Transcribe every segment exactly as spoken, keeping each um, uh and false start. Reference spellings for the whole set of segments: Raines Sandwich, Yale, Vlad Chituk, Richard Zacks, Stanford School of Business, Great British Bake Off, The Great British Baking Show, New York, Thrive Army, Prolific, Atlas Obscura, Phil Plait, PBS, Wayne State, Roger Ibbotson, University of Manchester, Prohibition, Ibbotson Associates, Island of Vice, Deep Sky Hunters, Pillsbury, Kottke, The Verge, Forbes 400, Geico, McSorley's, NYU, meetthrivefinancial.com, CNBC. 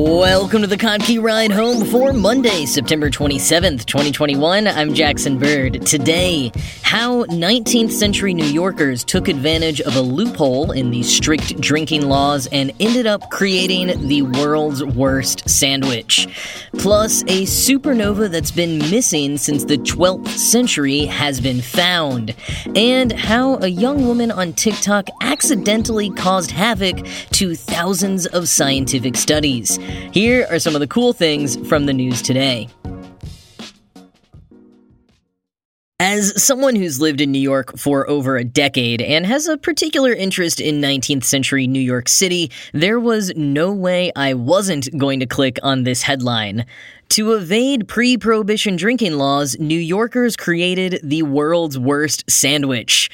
Welcome to the Kottke Ride Home for Monday, September twenty-seventh, twenty twenty-one. I'm Jackson Bird. Today, how nineteenth century New Yorkers took advantage of a loophole in the strict drinking laws and ended up creating the world's worst sandwich. Plus, a supernova that's been missing since the twelfth century has been found. And how a young woman on TikTok accidentally caused havoc to thousands of scientific studies. Here are some of the cool things from the news today. As someone who's lived in New York for over a decade and has a particular interest in nineteenth century New York City, there was no way I wasn't going to click on this headline. To evade pre-prohibition drinking laws, New Yorkers created the world's worst sandwich.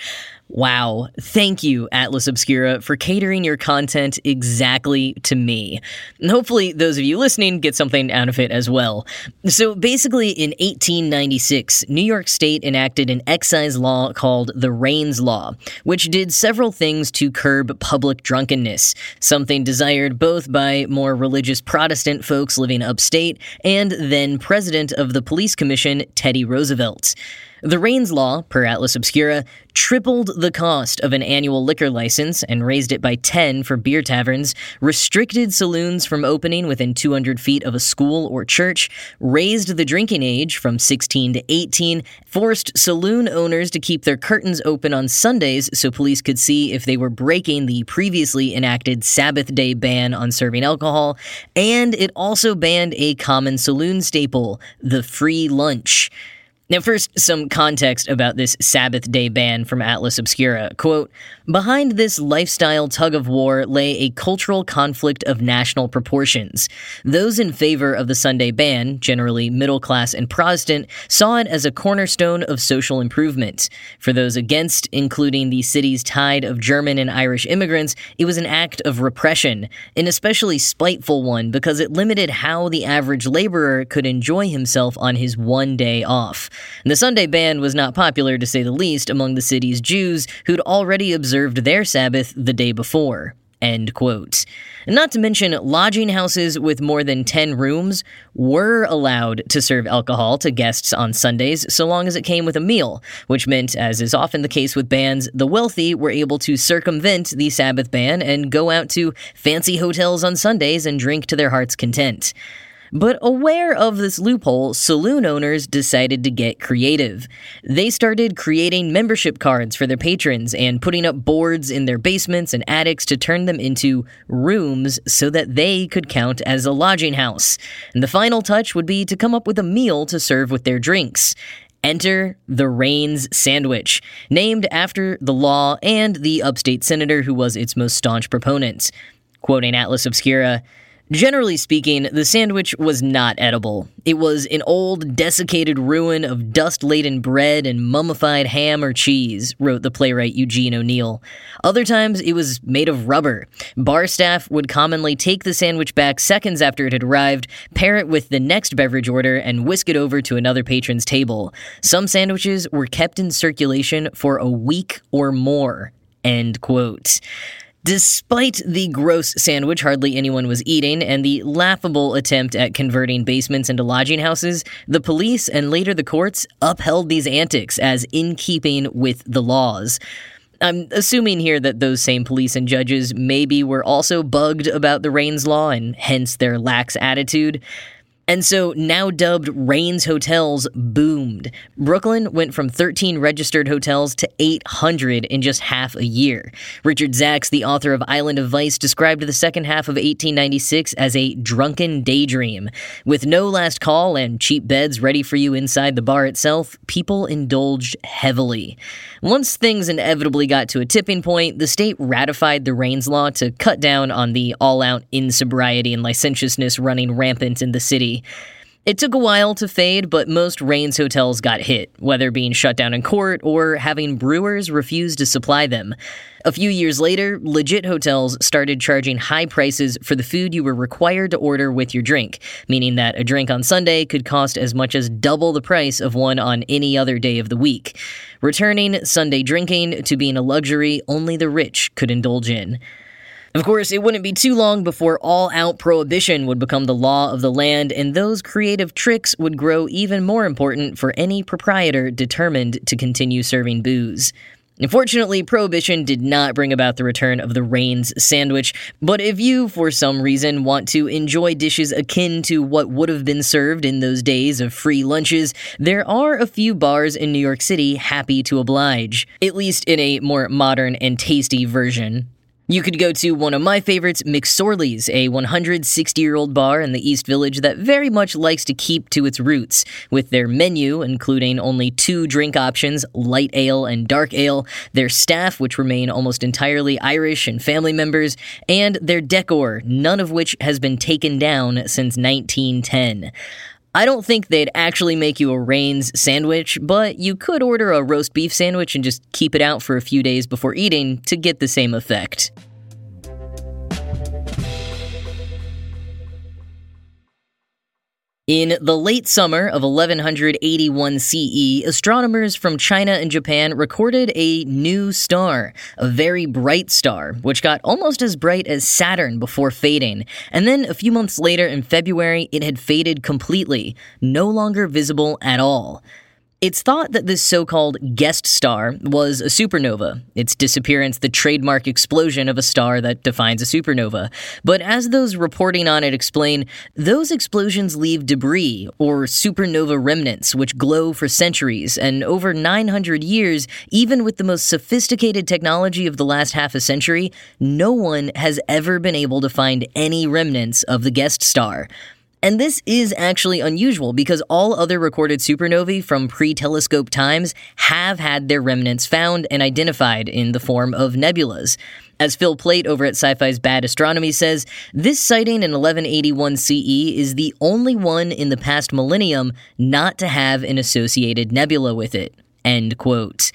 Wow. Thank you, Atlas Obscura, for catering your content exactly to me. And hopefully those of you listening get something out of it as well. So basically, in eighteen ninety-six, New York State enacted an excise law called the Raines Law, which did several things to curb public drunkenness, something desired both by more religious Protestant folks living upstate and then president of the police commission, Teddy Roosevelt. The Raines Law, per Atlas Obscura, tripled the cost of an annual liquor license and raised it by ten for beer taverns, restricted saloons from opening within two hundred feet of a school or church, raised the drinking age from sixteen to eighteen, forced saloon owners to keep their curtains open on Sundays so police could see if they were breaking the previously enacted Sabbath day ban on serving alcohol, and it also banned a common saloon staple, the free lunch. Now, first, some context about this Sabbath day ban from Atlas Obscura. Quote, behind this lifestyle tug of war lay a cultural conflict of national proportions. Those in favor of the Sunday ban, generally middle class and Protestant, saw it as a cornerstone of social improvement. For those against, including the city's tide of German and Irish immigrants, it was an act of repression, an especially spiteful one because it limited how the average laborer could enjoy himself on his one day off. The Sunday ban was not popular, to say the least, among the city's Jews who'd already observed their Sabbath the day before. End quote. Not to mention, lodging houses with more than ten rooms were allowed to serve alcohol to guests on Sundays so long as it came with a meal, which meant, as is often the case with bans, the wealthy were able to circumvent the Sabbath ban and go out to fancy hotels on Sundays and drink to their heart's content. But aware of this loophole, saloon owners decided to get creative. They started creating membership cards for their patrons and putting up boards in their basements and attics to turn them into rooms so that they could count as a lodging house. And the final touch would be to come up with a meal to serve with their drinks. Enter the Raines Sandwich, named after the law and the upstate senator who was its most staunch proponent. Quoting Atlas Obscura, generally speaking, the sandwich was not edible. It was an old, desiccated ruin of dust-laden bread and mummified ham or cheese, wrote the playwright Eugene O'Neill. Other times, it was made of rubber. Bar staff would commonly take the sandwich back seconds after it had arrived, pair it with the next beverage order, and whisk it over to another patron's table. Some sandwiches were kept in circulation for a week or more. End quote. Despite the gross sandwich hardly anyone was eating and the laughable attempt at converting basements into lodging houses, the police and later the courts upheld these antics as in keeping with the laws. I'm assuming here that those same police and judges maybe were also bugged about the Raines Law and hence their lax attitude. And so now dubbed Raines Hotels boomed. Brooklyn went from thirteen registered hotels to eight hundred in just half a year. Richard Zacks, the author of Island of Vice, described the second half of eighteen ninety-six as a drunken daydream. With no last call and cheap beds ready for you inside the bar itself, people indulged heavily. Once things inevitably got to a tipping point, the state ratified the Raines Law to cut down on the all-out insobriety and licentiousness running rampant in the city. It took a while to fade, but most Raines hotels got hit, whether being shut down in court or having brewers refuse to supply them. A few years later, legit hotels started charging high prices for the food you were required to order with your drink, meaning that a drink on Sunday could cost as much as double the price of one on any other day of the week, returning Sunday drinking to being a luxury only the rich could indulge in. Of course, it wouldn't be too long before all-out prohibition would become the law of the land, and those creative tricks would grow even more important for any proprietor determined to continue serving booze. Unfortunately, prohibition did not bring about the return of the Raines sandwich, but if you, for some reason, want to enjoy dishes akin to what would have been served in those days of free lunches, there are a few bars in New York City happy to oblige, at least in a more modern and tasty version. You could go to one of my favorites, McSorley's, a one hundred sixty-year-old bar in the East Village that very much likes to keep to its roots, with their menu including only two drink options, light ale and dark ale, their staff, which remain almost entirely Irish and family members, and their decor, none of which has been taken down since nineteen ten. I don't think they'd actually make you a Raines sandwich, but you could order a roast beef sandwich and just keep it out for a few days before eating to get the same effect. In the late summer of eleven eighty-one C E, astronomers from China and Japan recorded a new star, a very bright star, which got almost as bright as Saturn before fading. And then a few months later in February, it had faded completely, no longer visible at all. It's thought that this so-called guest star was a supernova, its disappearance the trademark explosion of a star that defines a supernova. But as those reporting on it explain, those explosions leave debris, or supernova remnants, which glow for centuries, and over nine hundred years, even with the most sophisticated technology of the last half a century, no one has ever been able to find any remnants of the guest star. And this is actually unusual because all other recorded supernovae from pre-telescope times have had their remnants found and identified in the form of nebulas. As Phil Plait over at Sci-Fi's Bad Astronomy says, this sighting in eleven eighty-one C E is the only one in the past millennium not to have an associated nebula with it. End quote.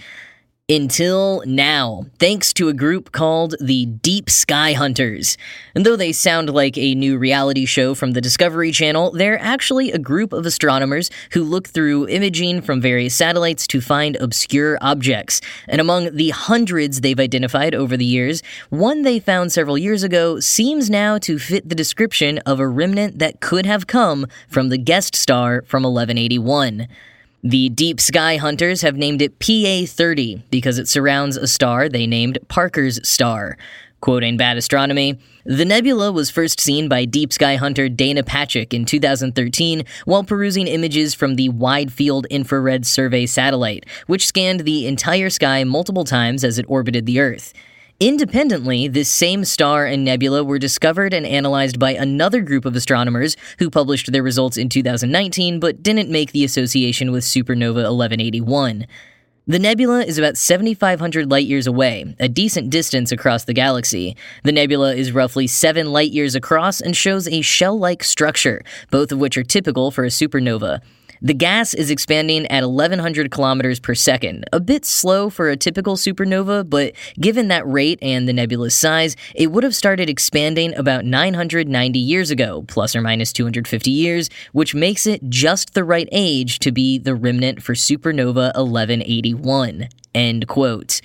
Until now, thanks to a group called the Deep Sky Hunters. And though they sound like a new reality show from the Discovery Channel, they're actually a group of astronomers who look through imaging from various satellites to find obscure objects. And among the hundreds they've identified over the years, one they found several years ago seems now to fit the description of a remnant that could have come from the guest star from eleven eighty-one. The Deep Sky Hunters have named it P A thirty because it surrounds a star they named Parker's Star. Quoting Bad Astronomy, the nebula was first seen by Deep Sky Hunter Dana Patchick in two thousand thirteen while perusing images from the Wide Field Infrared Survey satellite, which scanned the entire sky multiple times as it orbited the Earth. Independently, this same star and nebula were discovered and analyzed by another group of astronomers who published their results in two thousand nineteen but didn't make the association with supernova eleven eighty-one. The nebula is about seventy-five hundred light-years away, a decent distance across the galaxy. The nebula is roughly seven light-years across and shows a shell-like structure, both of which are typical for a supernova. The gas is expanding at eleven hundred kilometers per second, a bit slow for a typical supernova, but given that rate and the nebula's size, it would have started expanding about nine hundred ninety years ago, plus or minus two hundred fifty years, which makes it just the right age to be the remnant for supernova eleven eighty-one. End quote.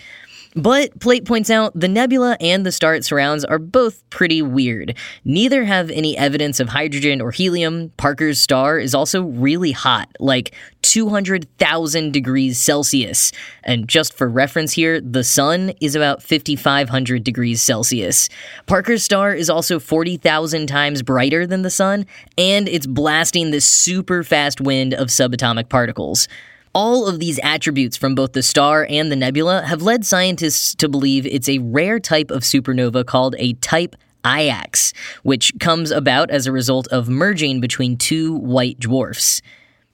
But, Plait points out, the nebula and the star it surrounds are both pretty weird. Neither have any evidence of hydrogen or helium. Parker's star is also really hot, like two hundred thousand degrees Celsius. And just for reference here, the sun is about fifty-five hundred degrees Celsius. Parker's star is also forty thousand times brighter than the sun, and it's blasting this super fast wind of subatomic particles. All of these attributes from both the star and the nebula have led scientists to believe it's a rare type of supernova called a type Iax, which comes about as a result of merging between two white dwarfs.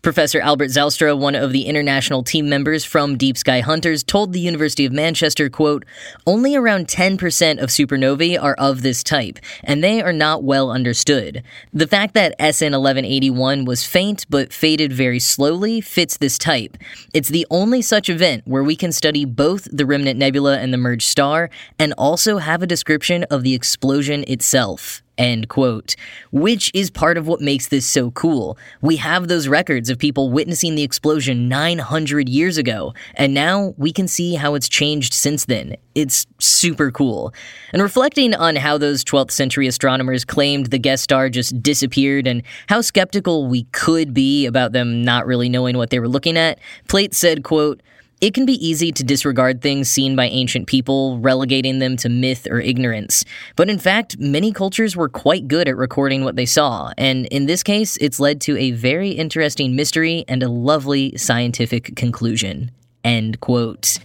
Professor Albert Zalstra, one of the international team members from Deep Sky Hunters, told the University of Manchester, quote, "Only around ten percent of supernovae are of this type, and they are not well understood. The fact that S N eleven eighty-one was faint but faded very slowly fits this type. It's the only such event where we can study both the remnant nebula and the merged star, and also have a description of the explosion itself." end quote, which is part of what makes this so cool. We have those records of people witnessing the explosion nine hundred years ago, and now we can see how it's changed since then. It's super cool. And reflecting on how those twelfth century astronomers claimed the guest star just disappeared and how skeptical we could be about them not really knowing what they were looking at, Plate said, quote, "It can be easy to disregard things seen by ancient people, relegating them to myth or ignorance. But in fact, many cultures were quite good at recording what they saw, and in this case, it's led to a very interesting mystery and a lovely scientific conclusion." End quote.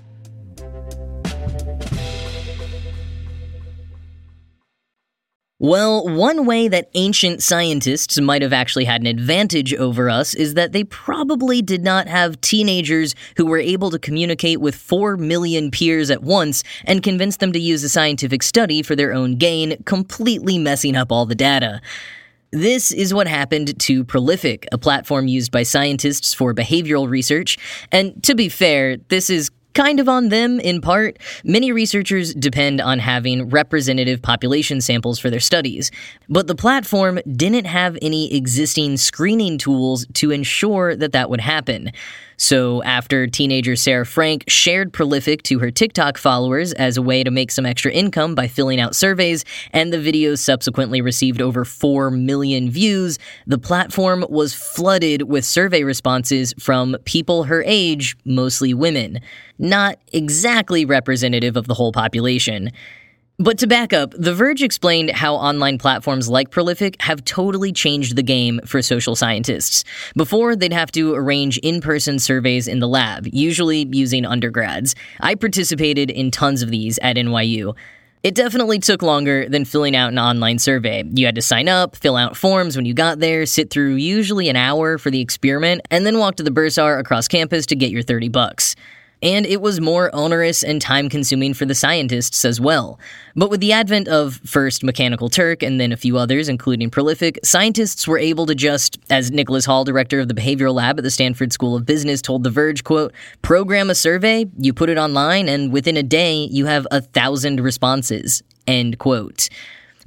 Well, one way that ancient scientists might have actually had an advantage over us is that they probably did not have teenagers who were able to communicate with four million peers at once and convince them to use a scientific study for their own gain, completely messing up all the data. This is what happened to Prolific, a platform used by scientists for behavioral research, and to be fair, this is kind of on them, in part. Many researchers depend on having representative population samples for their studies, but the platform didn't have any existing screening tools to ensure that that would happen. So after teenager Sarah Frank shared Prolific to her TikTok followers as a way to make some extra income by filling out surveys, and the video subsequently received over four million views, the platform was flooded with survey responses from people her age, mostly women. Not exactly representative of the whole population. But to back up, The Verge explained how online platforms like Prolific have totally changed the game for social scientists. Before, they'd have to arrange in-person surveys in the lab, usually using undergrads. I participated in tons of these at N Y U. It definitely took longer than filling out an online survey. You had to sign up, fill out forms when you got there, sit through usually an hour for the experiment, and then walk to the bursar across campus to get your thirty bucks. And it was more onerous and time-consuming for the scientists as well. But with the advent of first Mechanical Turk and then a few others, including Prolific, scientists were able to just, as Nicholas Hall, director of the Behavioral Lab at the Stanford School of Business, told The Verge, quote, "Program a survey, you put it online, and within a day, you have a thousand responses." End quote.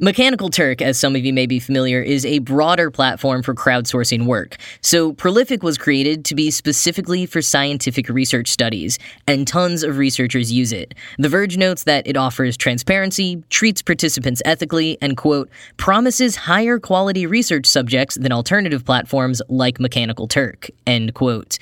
Mechanical Turk, as some of you may be familiar, is a broader platform for crowdsourcing work. So Prolific was created to be specifically for scientific research studies, and tons of researchers use it. The Verge notes that it offers transparency, treats participants ethically, and, quote, "promises higher quality research subjects than alternative platforms like Mechanical Turk," end quote.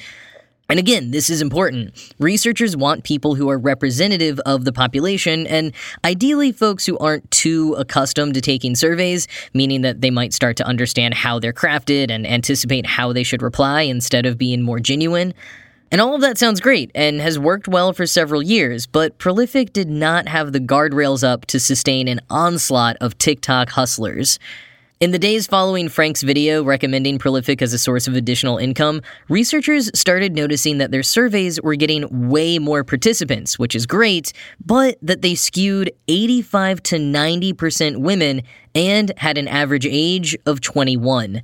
And again, this is important. Researchers want people who are representative of the population, and ideally folks who aren't too accustomed to taking surveys, meaning that they might start to understand how they're crafted and anticipate how they should reply instead of being more genuine. And all of that sounds great and has worked well for several years, but Prolific did not have the guardrails up to sustain an onslaught of TikTok hustlers. In the days following Frank's video recommending Prolific as a source of additional income, researchers started noticing that their surveys were getting way more participants, which is great, but that they skewed eighty-five to ninety percent women and had an average age of twenty-one.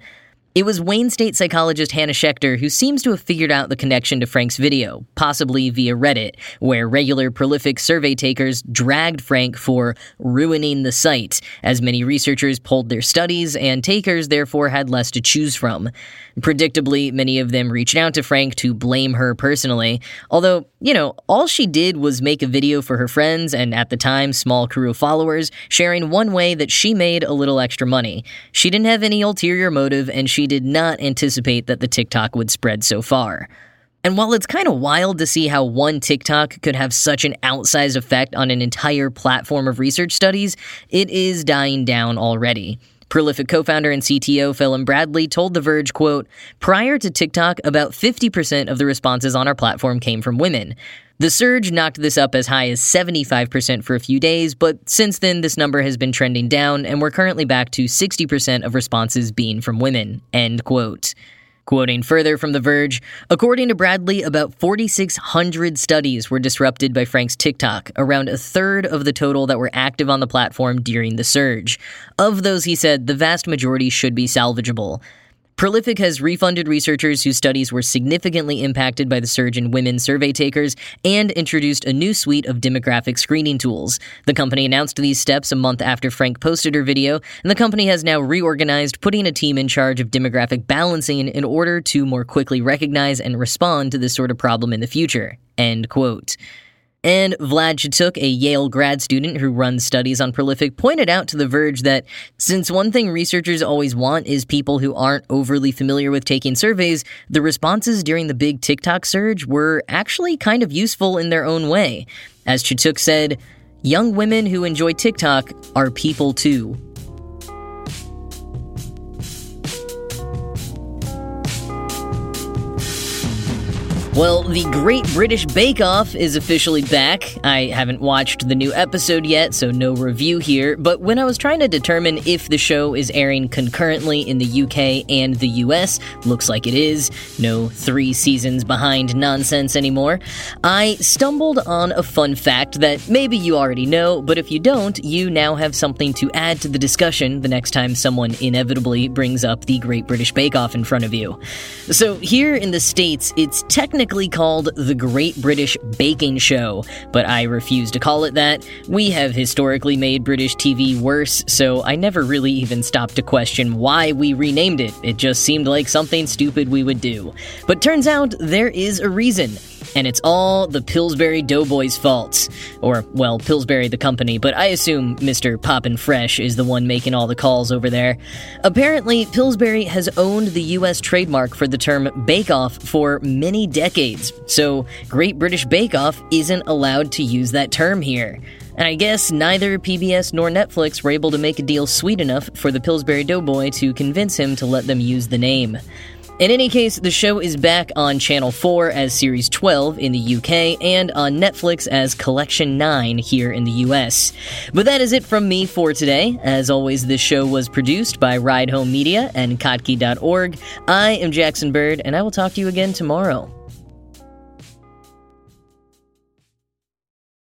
It was Wayne State psychologist Hannah Schechter who seems to have figured out the connection to Frank's video, possibly via Reddit, where regular Prolific survey takers dragged Frank for ruining the site, as many researchers pulled their studies and takers therefore had less to choose from. Predictably, many of them reached out to Frank to blame her personally, although, you know, all she did was make a video for her friends and, at the time, small crew of followers, sharing one way that she made a little extra money. She didn't have any ulterior motive, and she She did not anticipate that the TikTok would spread so far. And while it's kind of wild to see how one TikTok could have such an outsized effect on an entire platform of research studies, it is dying down already. Prolific co-founder and C T O Phelan Bradley told The Verge, quote, "Prior to TikTok, about fifty percent of the responses on our platform came from women. The surge knocked this up as high as seventy-five percent for a few days, but since then this number has been trending down, and we're currently back to sixty percent of responses being from women," end quote. Quoting further from The Verge, according to Bradley, about forty-six hundred studies were disrupted by Frank's TikTok, around a third of the total that were active on the platform during the surge. Of those, he said, the vast majority should be salvageable. Prolific has refunded researchers whose studies were significantly impacted by the surge in women survey takers and introduced a new suite of demographic screening tools. The company announced these steps a month after Frank posted her video, and the company has now reorganized, putting a team in charge of demographic balancing in order to more quickly recognize and respond to this sort of problem in the future. End quote. And Vlad Chituk, a Yale grad student who runs studies on Prolific, pointed out to The Verge that since one thing researchers always want is people who aren't overly familiar with taking surveys, the responses during the big TikTok surge were actually kind of useful in their own way. As Chituk said, "Young women who enjoy TikTok are people too." Well, The Great British Bake Off is officially back. I haven't watched the new episode yet, so no review here, but when I was trying to determine if the show is airing concurrently in the U K and the U S, looks like it is, no three seasons behind nonsense anymore, I stumbled on a fun fact that maybe you already know, but if you don't, you now have something to add to the discussion the next time someone inevitably brings up The Great British Bake Off in front of you. So here in the States, it's technically called The Great British Baking Show, but I refuse to call it that. We have historically made British T V worse, so I never really even stopped to question why we renamed it. It just seemed like something stupid we would do. But turns out there is a reason. And it's all the Pillsbury Doughboys' fault. Or, well, Pillsbury the company, but I assume Mister Poppin' Fresh is the one making all the calls over there. Apparently, Pillsbury has owned the U S trademark for the term bake-off for many decades, so Great British Bake Off isn't allowed to use that term here. And I guess neither P B S nor Netflix were able to make a deal sweet enough for the Pillsbury Doughboy to convince him to let them use the name. In any case, the show is back on Channel four as Series twelve in the U K and on Netflix as Collection nine here in the U S. But that is it from me for today. As always, this show was produced by Ride Home Media and Kotke dot org. I am Jackson Bird, and I will talk to you again tomorrow.